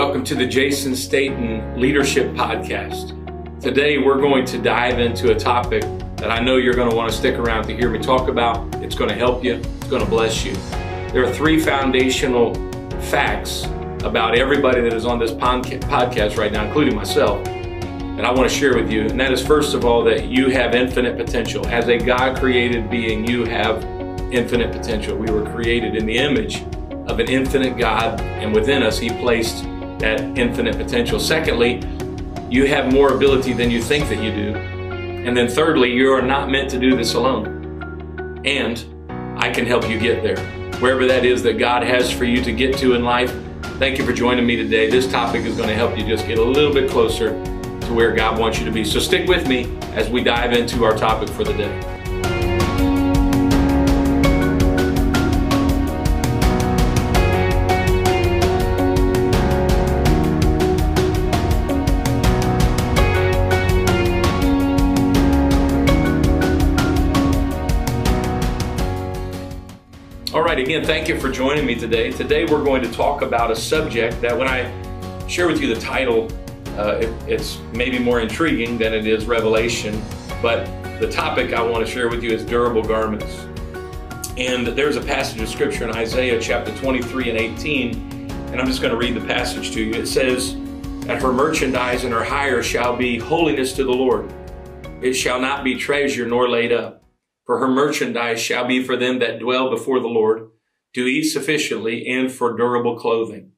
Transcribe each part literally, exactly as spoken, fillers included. Welcome to the Jason Staten Leadership Podcast. Today we're going to dive into a topic that I know you're going to want to stick around to hear me talk about. It's going to help you. It's going to bless you. There are three foundational facts about everybody that is on this podcast right now, including myself, that I want to share with you. And that is, first of all, that you have infinite potential. As a God-created being, you have infinite potential. We were created in the image of an infinite God, and within us, He placed that infinite potential. Secondly, you have more ability than you think that you do. And then thirdly, you are not meant to do this alone. And I can help you get there, wherever that is that God has for you to get to in life. Thank you for joining me today. This topic is going to help you just get a little bit closer to where God wants you to be. So stick with me as we dive into our topic for the day. All right, again, thank you for joining me today. Today we're going to talk about a subject that when I share with you the title, uh, it, it's maybe more intriguing than it is revelation, but the topic I want to share with you is durable garments. And there's a passage of scripture in Isaiah chapter twenty-three and eighteen, and I'm just going to read the passage to you. It says that her merchandise and her hire shall be holiness to the Lord. It shall not be treasure nor laid up. For her merchandise shall be for them that dwell before the Lord, to eat sufficiently and for durable clothing.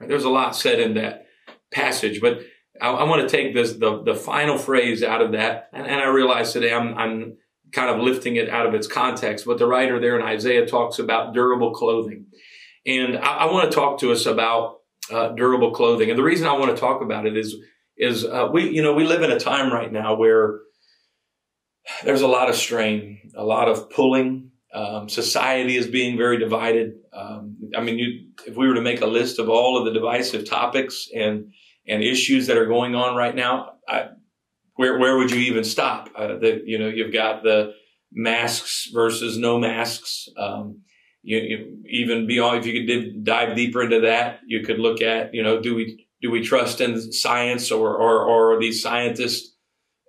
Right, there's a lot said in that passage, but I, I want to take this the, the final phrase out of that. And, and I realize today I'm, I'm kind of lifting it out of its context, but the writer there in Isaiah talks about durable clothing. And I, I want to talk to us about uh, durable clothing. And the reason I want to talk about it is, is uh, we, you know, we live in a time right now where there's a lot of strain, a lot of pulling. Um, society is being very divided. Um, I mean, you, if we were to make a list of all of the divisive topics and and issues that are going on right now, I, where where would you even stop? Uh, the, you know, you've got the masks versus no masks. Um, you, you even beyond, if you could div, dive deeper into that, you could look at, you know, do we do we trust in science or or, or are these scientists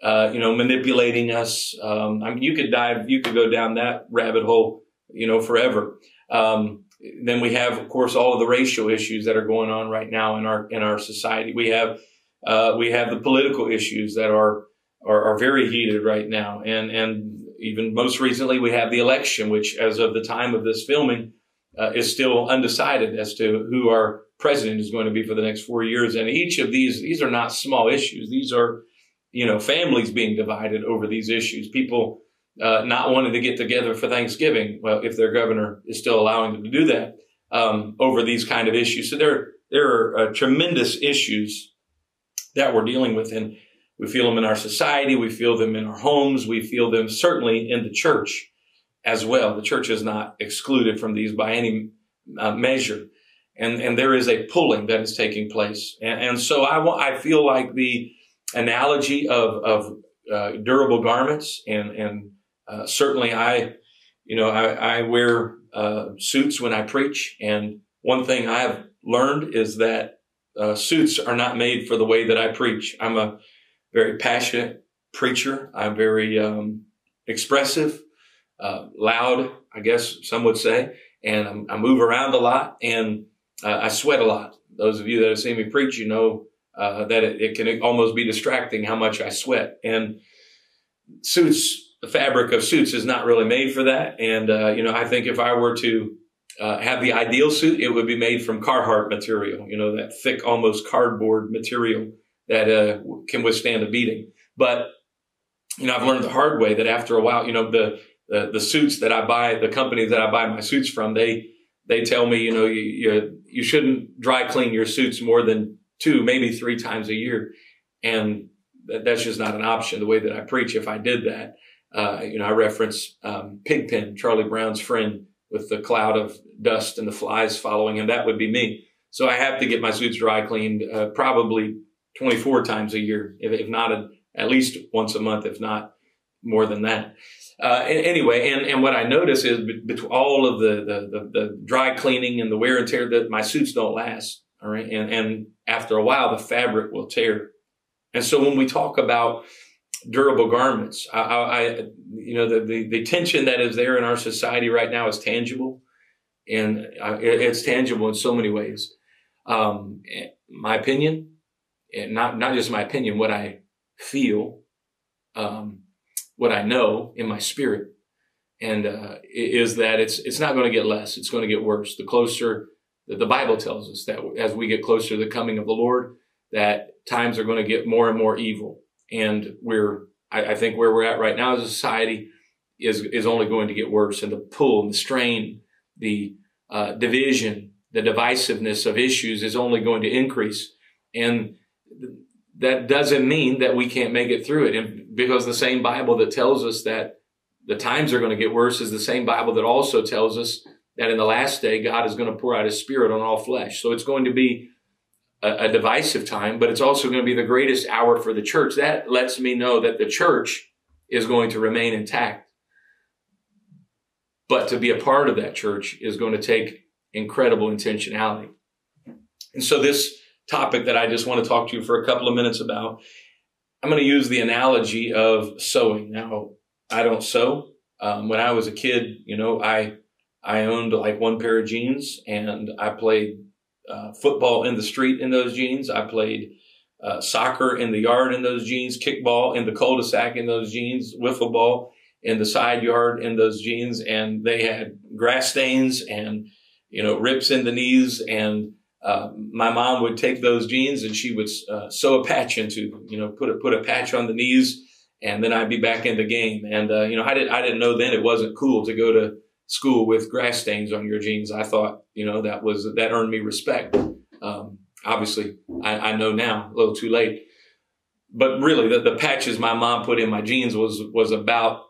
Uh, you know, manipulating us. Um, I mean, you could dive, you could go down that rabbit hole, you know, forever. Um, then we have, of course, all of the racial issues that are going on right now in our in our society. We have uh, we have the political issues that are, are are very heated right now, and and even most recently we have the election, which, as of the time of this filming, uh, is still undecided as to who our president is going to be for the next four years. And each of these these are not small issues. These are you know, families being divided over these issues, people uh, not wanting to get together for Thanksgiving, well, if their governor is still allowing them to do that, um, over these kind of issues. So there, there are uh, tremendous issues that we're dealing with, and we feel them in our society, we feel them in our homes, we feel them certainly in the church as well. The church is not excluded from these by any uh, measure, and and there is a pulling that is taking place, and, and so I want, I feel like the analogy of, of uh, durable garments, and, and uh, certainly I, you know, I, I wear uh, suits when I preach. And one thing I have learned is that uh, suits are not made for the way that I preach. I'm a very passionate preacher. I'm very um, expressive, uh, loud, I guess some would say. And I'm, I move around a lot, and uh, I sweat a lot. Those of you that have seen me preach, you know, Uh, that it, it can almost be distracting how much I sweat. And suits, the fabric of suits is not really made for that. And, uh, you know, I think if I were to uh, have the ideal suit, it would be made from Carhartt material, you know, that thick, almost cardboard material that uh, can withstand a beating. But, you know, I've learned the hard way that after a while, you know, the, the, the suits that I buy, the companies that I buy my suits from, they, they tell me, you know, you, you, you shouldn't dry clean your suits more than two, maybe three times a year. And that, that's just not an option the way that I preach. If I did that, uh, you know, I reference um, Pigpen, Charlie Brown's friend, with the cloud of dust and the flies following him. That would be me. So I have to get my suits dry cleaned uh, probably twenty-four times a year, if, if not a, at least once a month, if not more than that. Uh, and anyway, and, and what I notice is between all of the, the, the, the dry cleaning and the wear and tear, that my suits don't last All right. And, and after a while, the fabric will tear. And so when we talk about durable garments, I, I you know, the, the, the tension that is there in our society right now is tangible, and uh, it, it's tangible in so many ways. Um, my opinion, and not, not just my opinion, what I feel, um, what I know in my spirit, and uh, is that it's, it's not going to get less. It's going to get worse. The closer that the Bible tells us that as we get closer to the coming of the Lord, that times are going to get more and more evil. And we're, I, I think where we're at right now as a society is, is only going to get worse. And the pull and the strain, the uh, division, the divisiveness of issues is only going to increase. And that doesn't mean that we can't make it through it. And because the same Bible that tells us that the times are going to get worse is the same Bible that also tells us that in the last day, God is going to pour out his spirit on all flesh. So it's going to be a, a divisive time, but it's also going to be the greatest hour for the church. That lets me know that the church is going to remain intact. But to be a part of that church is going to take incredible intentionality. And so this topic that I just want to talk to you for a couple of minutes about, I'm going to use the analogy of sowing. Now, I don't sew. Um, when I was a kid, you know, I I owned like one pair of jeans, and I played uh, football in the street in those jeans. I played uh, soccer in the yard in those jeans, kickball in the cul-de-sac in those jeans, wiffle ball in the side yard in those jeans. And they had grass stains and, you know, rips in the knees. And uh, my mom would take those jeans and she would uh, sew a patch into them, you know, put a, put a patch on the knees, and then I'd be back in the game. And, uh, you know, I didn't, I didn't know then it wasn't cool to go to school with grass stains on your jeans. I thought, you know, that was, that earned me respect. Um, obviously I, I know now, a little too late, but really the, the patches my mom put in my jeans was, was about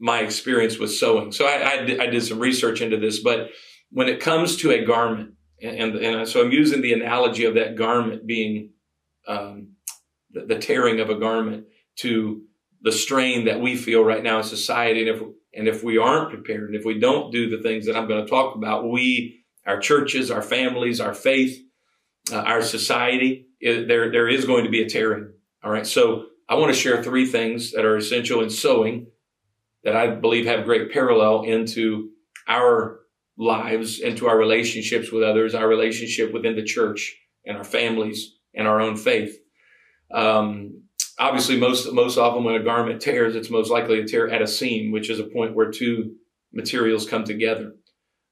my experience with sewing. So I, I, did, I did some research into this, but when it comes to a garment, and, and, and so I'm using the analogy of that garment being, um, the, the tearing of a garment to the strain that we feel right now in society. And if, and if we aren't prepared, and if we don't do the things that I'm going to talk about, we, our churches, our families, our faith, uh, our society, it, there, there is going to be a tearing. All right. So I want to share three things that are essential in sowing that I believe have great parallel into our lives, into our relationships with others, our relationship within the church and our families and our own faith. Um, Obviously, most most often when a garment tears, it's most likely to tear at a seam, which is a point where two materials come together.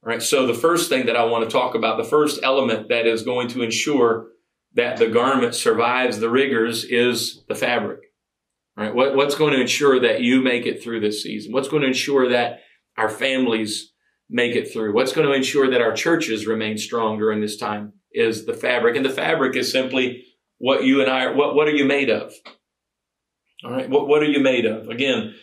All right. So the first thing that I want to talk about, the first element that is going to ensure that the garment survives the rigors is the fabric. All right. What, what's going to ensure that you make it through this season? What's going to ensure that our families make it through? What's going to ensure that our churches remain strong during this time is the fabric. And the fabric is simply what you and I are, what, what are you made of? All right. What, what are you made of? Again,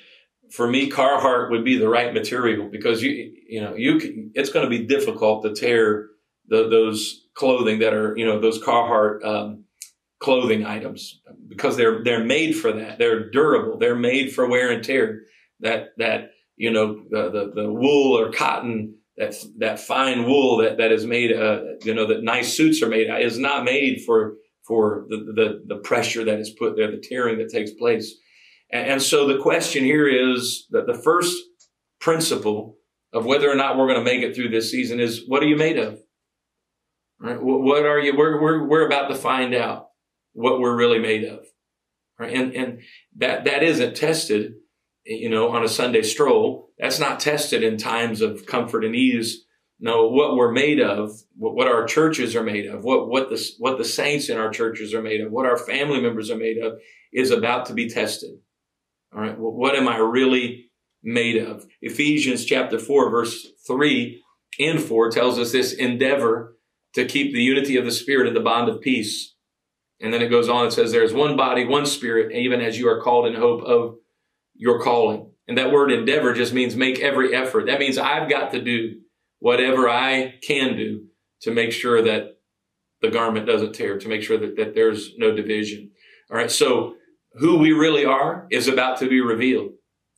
for me, Carhartt would be the right material because you, you know, you can, it's going to be difficult to tear the, those clothing that are, you know, those Carhartt, um, clothing items because they're, they're made for that. They're durable. They're made for wear and tear. That, that, you know, the, the, the wool or cotton, that's that fine wool that, that is made, uh, you know, that nice suits are made is not made for, for the, the, the pressure that is put there, the tearing that takes place. And, and so the question here is that the first principle of whether or not we're going to make it through this season is, what are you made of? All right? What are you? We're, we're, we're about to find out what we're really made of. All right? And, and that, that isn't tested, you know, on a Sunday stroll. That's not tested in times of comfort and ease. No, what we're made of, what our churches are made of, what, what the, what the saints in our churches are made of, what our family members are made of is about to be tested. All right. Well, what am I really made of? Ephesians chapter four, verse three and four tells us this: endeavor to keep the unity of the Spirit in the bond of peace. And then it goes on and says, there is one body, one Spirit, even as you are called in hope of your calling. And that word endeavor just means make every effort. That means I've got to do whatever I can do to make sure that the garment doesn't tear, to make sure that, that there's no division. All right. So who we really are is about to be revealed.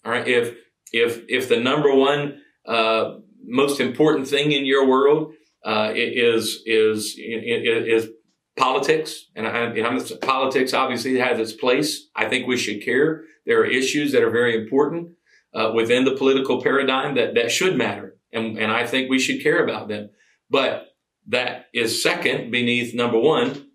All right. If, if, if the number one, uh, most important thing in your world, uh, is, is, is, is politics, and, and, and politics obviously has its place. I think we should care. There are issues that are very important uh, within the political paradigm that, that should matter, and, and I think we should care about them. But that is second beneath number one,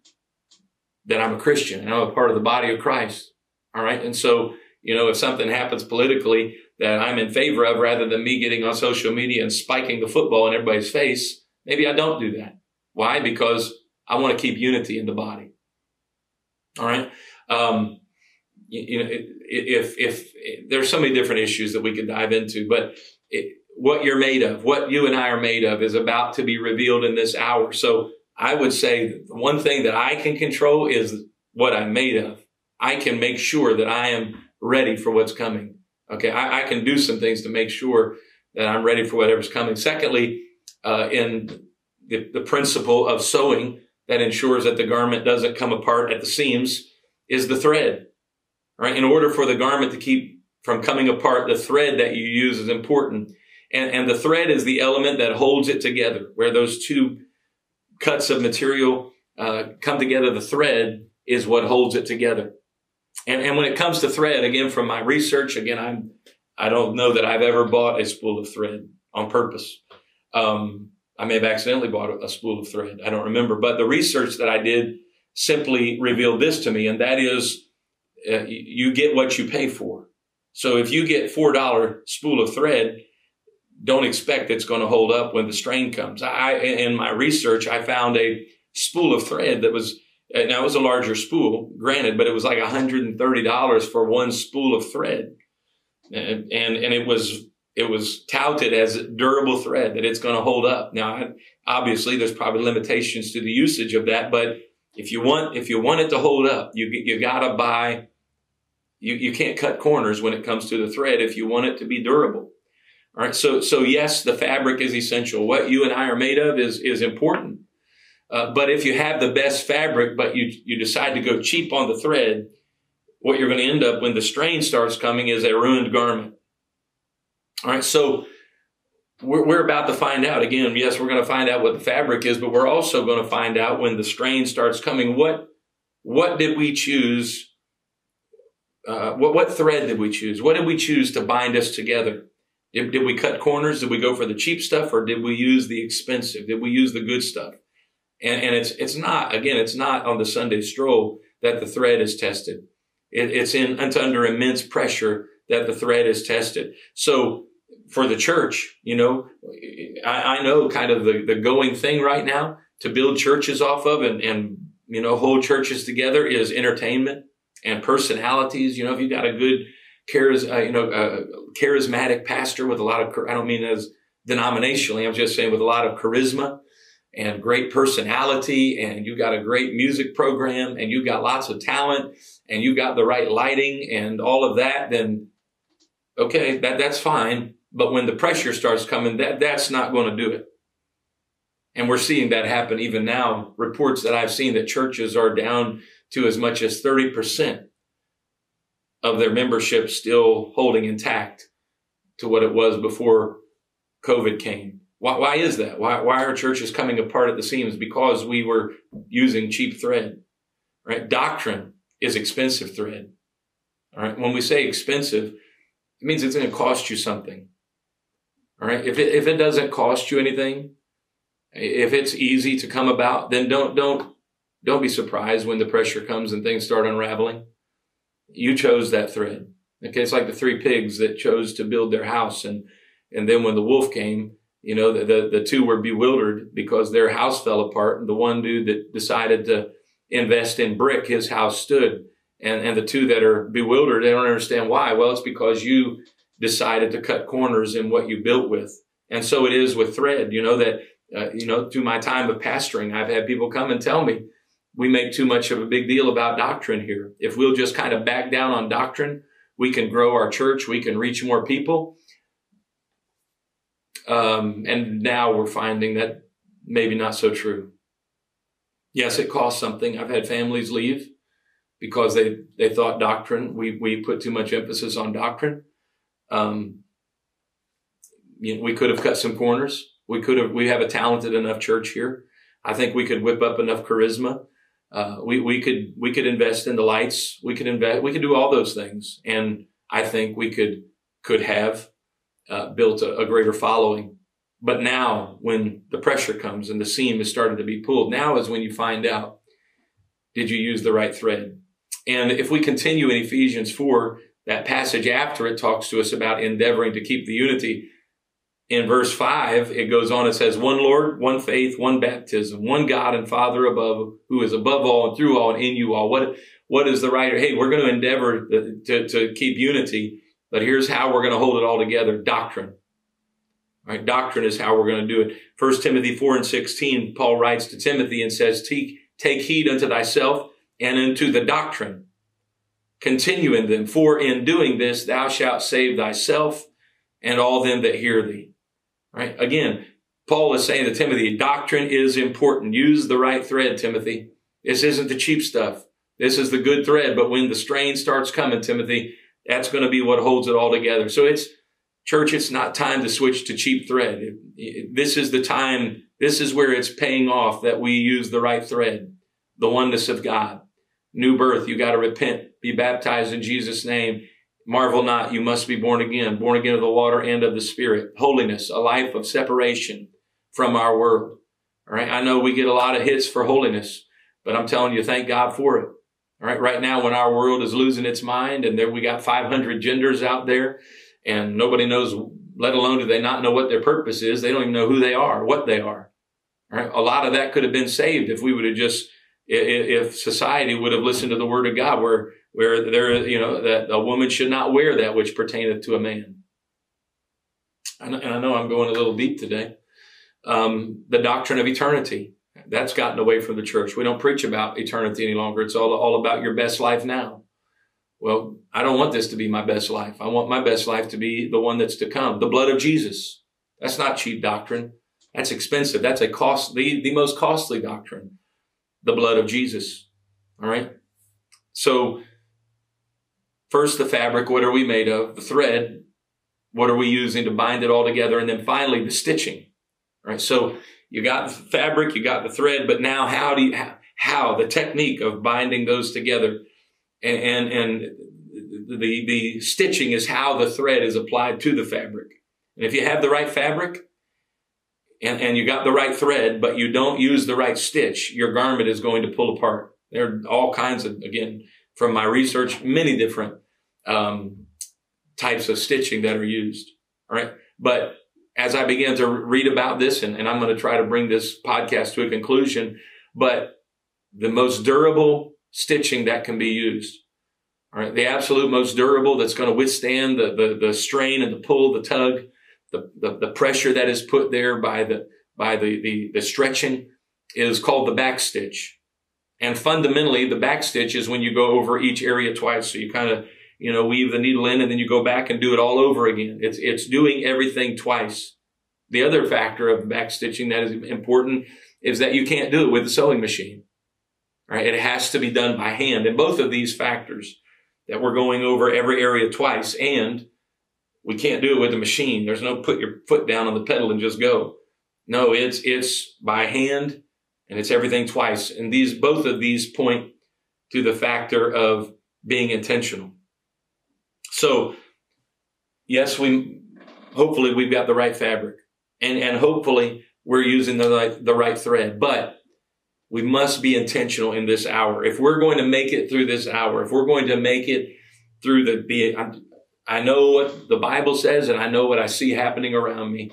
that I'm a Christian and I'm a part of the body of Christ. All right. And so, you know, if something happens politically that I'm in favor of, rather than me getting on social media and spiking the football in everybody's face, maybe I don't do that. Why? Because I want to keep unity in the body. All right. Um, you, you know, if, if, if, if there's so many different issues that we could dive into, but it, what you're made of, what you and I are made of is about to be revealed in this hour. So I would say the one thing that I can control is what I'm made of. I can make sure that I am ready for what's coming. Okay. I, I can do some things to make sure that I'm ready for whatever's coming. Secondly, uh, in the, the principle of sewing that ensures that the garment doesn't come apart at the seams is the thread, right? In order for the garment to keep from coming apart, the thread that you use is important. And, and the thread is the element that holds it together, where those two cuts of material uh, come together. The thread is what holds it together. And, and when it comes to thread, again, from my research, again, I'm, I don't know that I've ever bought a spool of thread on purpose. Um, I may have accidentally bought a, a spool of thread. I don't remember. But the research that I did simply revealed this to me, and that is uh, you get what you pay for. So if you get four dollar spool of thread, don't expect it's going to hold up when the strain comes. I, in my research, I found a spool of thread that was, now it was a larger spool, granted, but it was like one hundred thirty dollars for one spool of thread. And, and, and it was, it was touted as durable thread, that it's going to hold up. Now, obviously there's probably limitations to the usage of that, but if you want, if you want it to hold up, you, you gotta buy, you, you can't cut corners when it comes to the thread if you want it to be durable. All right. So, so yes, the fabric is essential. What you and I are made of is, is important. Uh, but if you have the best fabric, but you, you decide to go cheap on the thread, what you're going to end up when the strain starts coming is a ruined garment. All right. So we're, we're about to find out again. Yes, we're going to find out what the fabric is, but we're also going to find out when the strain starts coming. What, what did we choose? Uh, what, what thread did we choose? What did we choose to bind us together? Did, did we cut corners? Did we go for the cheap stuff, or did we use the expensive? Did we use the good stuff? And, and it's it's not, again, it's not on the Sunday stroll that the thread is tested. It, it's in it's under immense pressure that the thread is tested. So for the church, you know, I, I know kind of the, the going thing right now to build churches off of and, and, you know, hold churches together is entertainment and personalities. You know, if you've got a good Charis, uh, you know, uh, charismatic pastor with a lot of, I don't mean as denominationally, I'm just saying with a lot of charisma and great personality, and you got a great music program, and you got lots of talent, and you got the right lighting and all of that, then okay, that, that's fine. But when the pressure starts coming, that, that's not going to do it. And we're seeing that happen even now. Reports that I've seen that churches are down to as much as thirty percent. Of their membership still holding intact to what it was before COVID came. Why, why is that? Why, why are churches coming apart at the seams? Because we were using cheap thread, right? Doctrine is expensive thread, all right? When we say expensive, it means it's going to cost you something, all right? If it, if it doesn't cost you anything, if it's easy to come about, then don't, don't, don't be surprised when the pressure comes and things start unraveling. You chose that thread. Okay. It's like the three pigs that chose to build their house. And, and then when the wolf came, you know, the, the, the two were bewildered because their house fell apart. And the one dude that decided to invest in brick, his house stood. And, and the two that are bewildered, they don't understand why. Well, it's because you decided to cut corners in what you built with. And so it is with thread, you know, that, uh, you know, through my time of pastoring, I've had people come and tell me, we make too much of a big deal about doctrine here. If we'll just kind of back down on doctrine, we can grow our church. We can reach more people. Um, and now we're finding that maybe not so true. Yes, it costs something. I've had families leave because they, they thought doctrine, we, we put too much emphasis on doctrine. Um, you know, we could have cut some corners. We could have, we have a talented enough church here. I think we could whip up enough charisma Uh, we, we could, we could invest in the lights. We could invest, we could do all those things. And I think we could, could have uh, built a, a greater following. But now when the pressure comes and the seam is starting to be pulled, now is when you find out, did you use the right thread? And if we continue in Ephesians four, that passage after it talks to us about endeavoring to keep the unity. In verse five, it goes on, it says, one Lord, one faith, one baptism, one God and Father above, who is above all and through all and in you all. What, what is the writer? Hey, we're going to endeavor to, to keep unity, but here's how we're going to hold it all together. Doctrine. All right, doctrine is how we're going to do it. First Timothy four and sixteen, Paul writes to Timothy and says, take, take heed unto thyself and unto the doctrine. Continue in them, for in doing this, thou shalt save thyself and all them that hear thee. All right? Again, Paul is saying to Timothy, doctrine is important. Use the right thread, Timothy. This isn't the cheap stuff. This is the good thread. But when the strain starts coming, Timothy, that's going to be what holds it all together. So it's, church, it's not time to switch to cheap thread. It, it, this is the time, this is where it's paying off that we use the right thread, the oneness of God. New birth, you got to repent, be baptized in Jesus' name. Marvel not, you must be born again, born again of the water and of the Spirit. Holiness, a life of separation from our world. All right. I know we get a lot of hits for holiness, but I'm telling you, thank God for it. All right. Right now, when our world is losing its mind and there we got five hundred genders out there and nobody knows, let alone do they not know what their purpose is. They don't even know who they are, what they are. All right. A lot of that could have been saved if we would have just, if society would have listened to the word of God, where where there, you know, that a woman should not wear that which pertaineth to a man. And I know I'm going a little deep today. Um, the doctrine of eternity, that's gotten away from the church. We don't preach about eternity any longer. It's all, all about your best life now. Well, I don't want this to be my best life. I want my best life to be the one that's to come. The blood of Jesus. That's not cheap doctrine. That's expensive. That's a costly, the most costly doctrine. The blood of Jesus. All right. So first, the fabric, what are we made of? The thread, what are we using to bind it all together? And then finally, the stitching, all right? So you got the fabric, you got the thread, but now how do you, how, how the technique of binding those together and, and, and the, the stitching is how the thread is applied to the fabric. And if you have the right fabric and, and you got the right thread, but you don't use the right stitch, your garment is going to pull apart. There are all kinds of, again, from my research, many different um, types of stitching that are used. All right. But as I began to read about this, and, and I'm going to try to bring this podcast to a conclusion, but the most durable stitching that can be used. All right. The absolute most durable that's going to withstand the, the, the strain and the pull, the tug, the, the, the pressure that is put there by the, by the, the, the stretching is called the back stitch. And fundamentally, the back stitch is when you go over each area twice. So you kind of, you know, weave the needle in and then you go back and do it all over again. It's, it's doing everything twice. The other factor of back stitching that is important is that you can't do it with a sewing machine. All right. It has to be done by hand. And both of these factors that we're going over every area twice, and we can't do it with a machine. There's no put your foot down on the pedal and just go. No, it's, it's by hand. And it's everything twice. And these, both of these point to the factor of being intentional. So yes, we, hopefully we've got the right fabric and, and hopefully we're using the right, the right thread, but we must be intentional in this hour. If we're going to make it through this hour, if we're going to make it through the, the I, I know what the Bible says and I know what I see happening around me.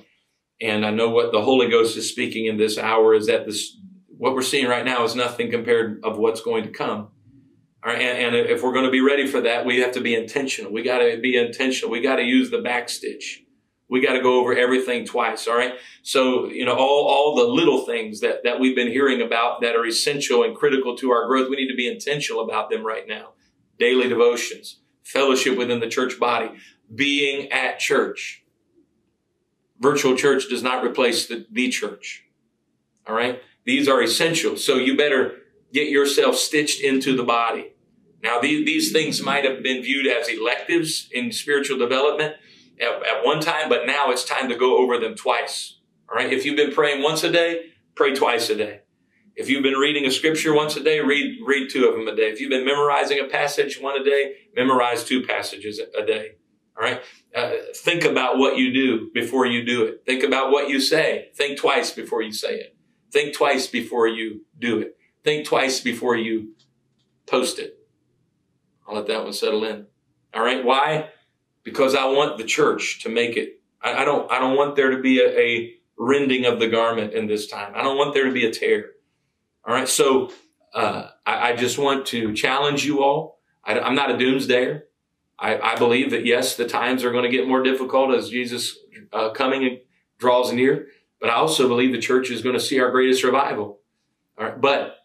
And I know what the Holy Ghost is speaking in this hour is that this, what we're seeing right now is nothing compared of what's going to come. All right, and, and if we're going to be ready for that, we have to be intentional. We got to be intentional. We got to use the back stitch. We got to go over everything twice. All right. So, you know, all, all the little things that, that we've been hearing about that are essential and critical to our growth, we need to be intentional about them right now. Daily devotions, fellowship within the church body, being at church. Virtual church does not replace the, the church. All right. These are essential. So you better get yourself stitched into the body. Now, these, these things might have been viewed as electives in spiritual development at, at one time, but now it's time to go over them twice. All right. If you've been praying once a day, pray twice a day. If you've been reading a scripture once a day, read, read two of them a day. If you've been memorizing a passage one a day, memorize two passages a day. All right. Uh, think about what you do before you do it. Think about what you say. Think twice before you say it. Think twice before you do it. Think twice before you post it. I'll let that one settle in. All right. Why? Because I want the church to make it. I, I don't, I don't want there to be a, a rending of the garment in this time. I don't want there to be a tear. All right. So, uh, I, I just want to challenge you all. I, I'm not a doomsdayer. I, I believe that, yes, the times are going to get more difficult as Jesus uh, coming and draws near. But I also believe the church is going to see our greatest revival. All right. But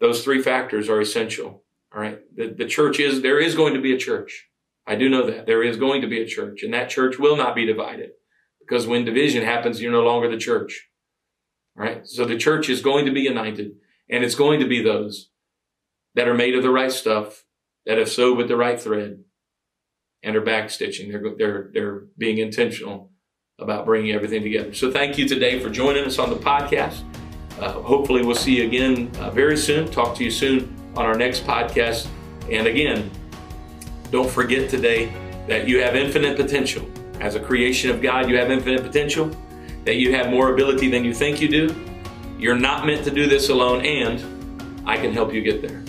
those three factors are essential. All right. The, the church is, there is going to be a church. I do know that there is going to be a church, and that church will not be divided, because when division happens, you're no longer the church. All right. So the church is going to be united, and it's going to be those that are made of the right stuff, that have sewed with the right thread, and are back stitching. They're, they're, they're being intentional about bringing everything together. So thank you today for joining us on the podcast. Uh, hopefully we'll see you again uh, very soon. Talk to you soon on our next podcast. And again, don't forget today that you have infinite potential. As a creation of God, you have infinite potential, that you have more ability than you think you do. You're not meant to do this alone, and I can help you get there.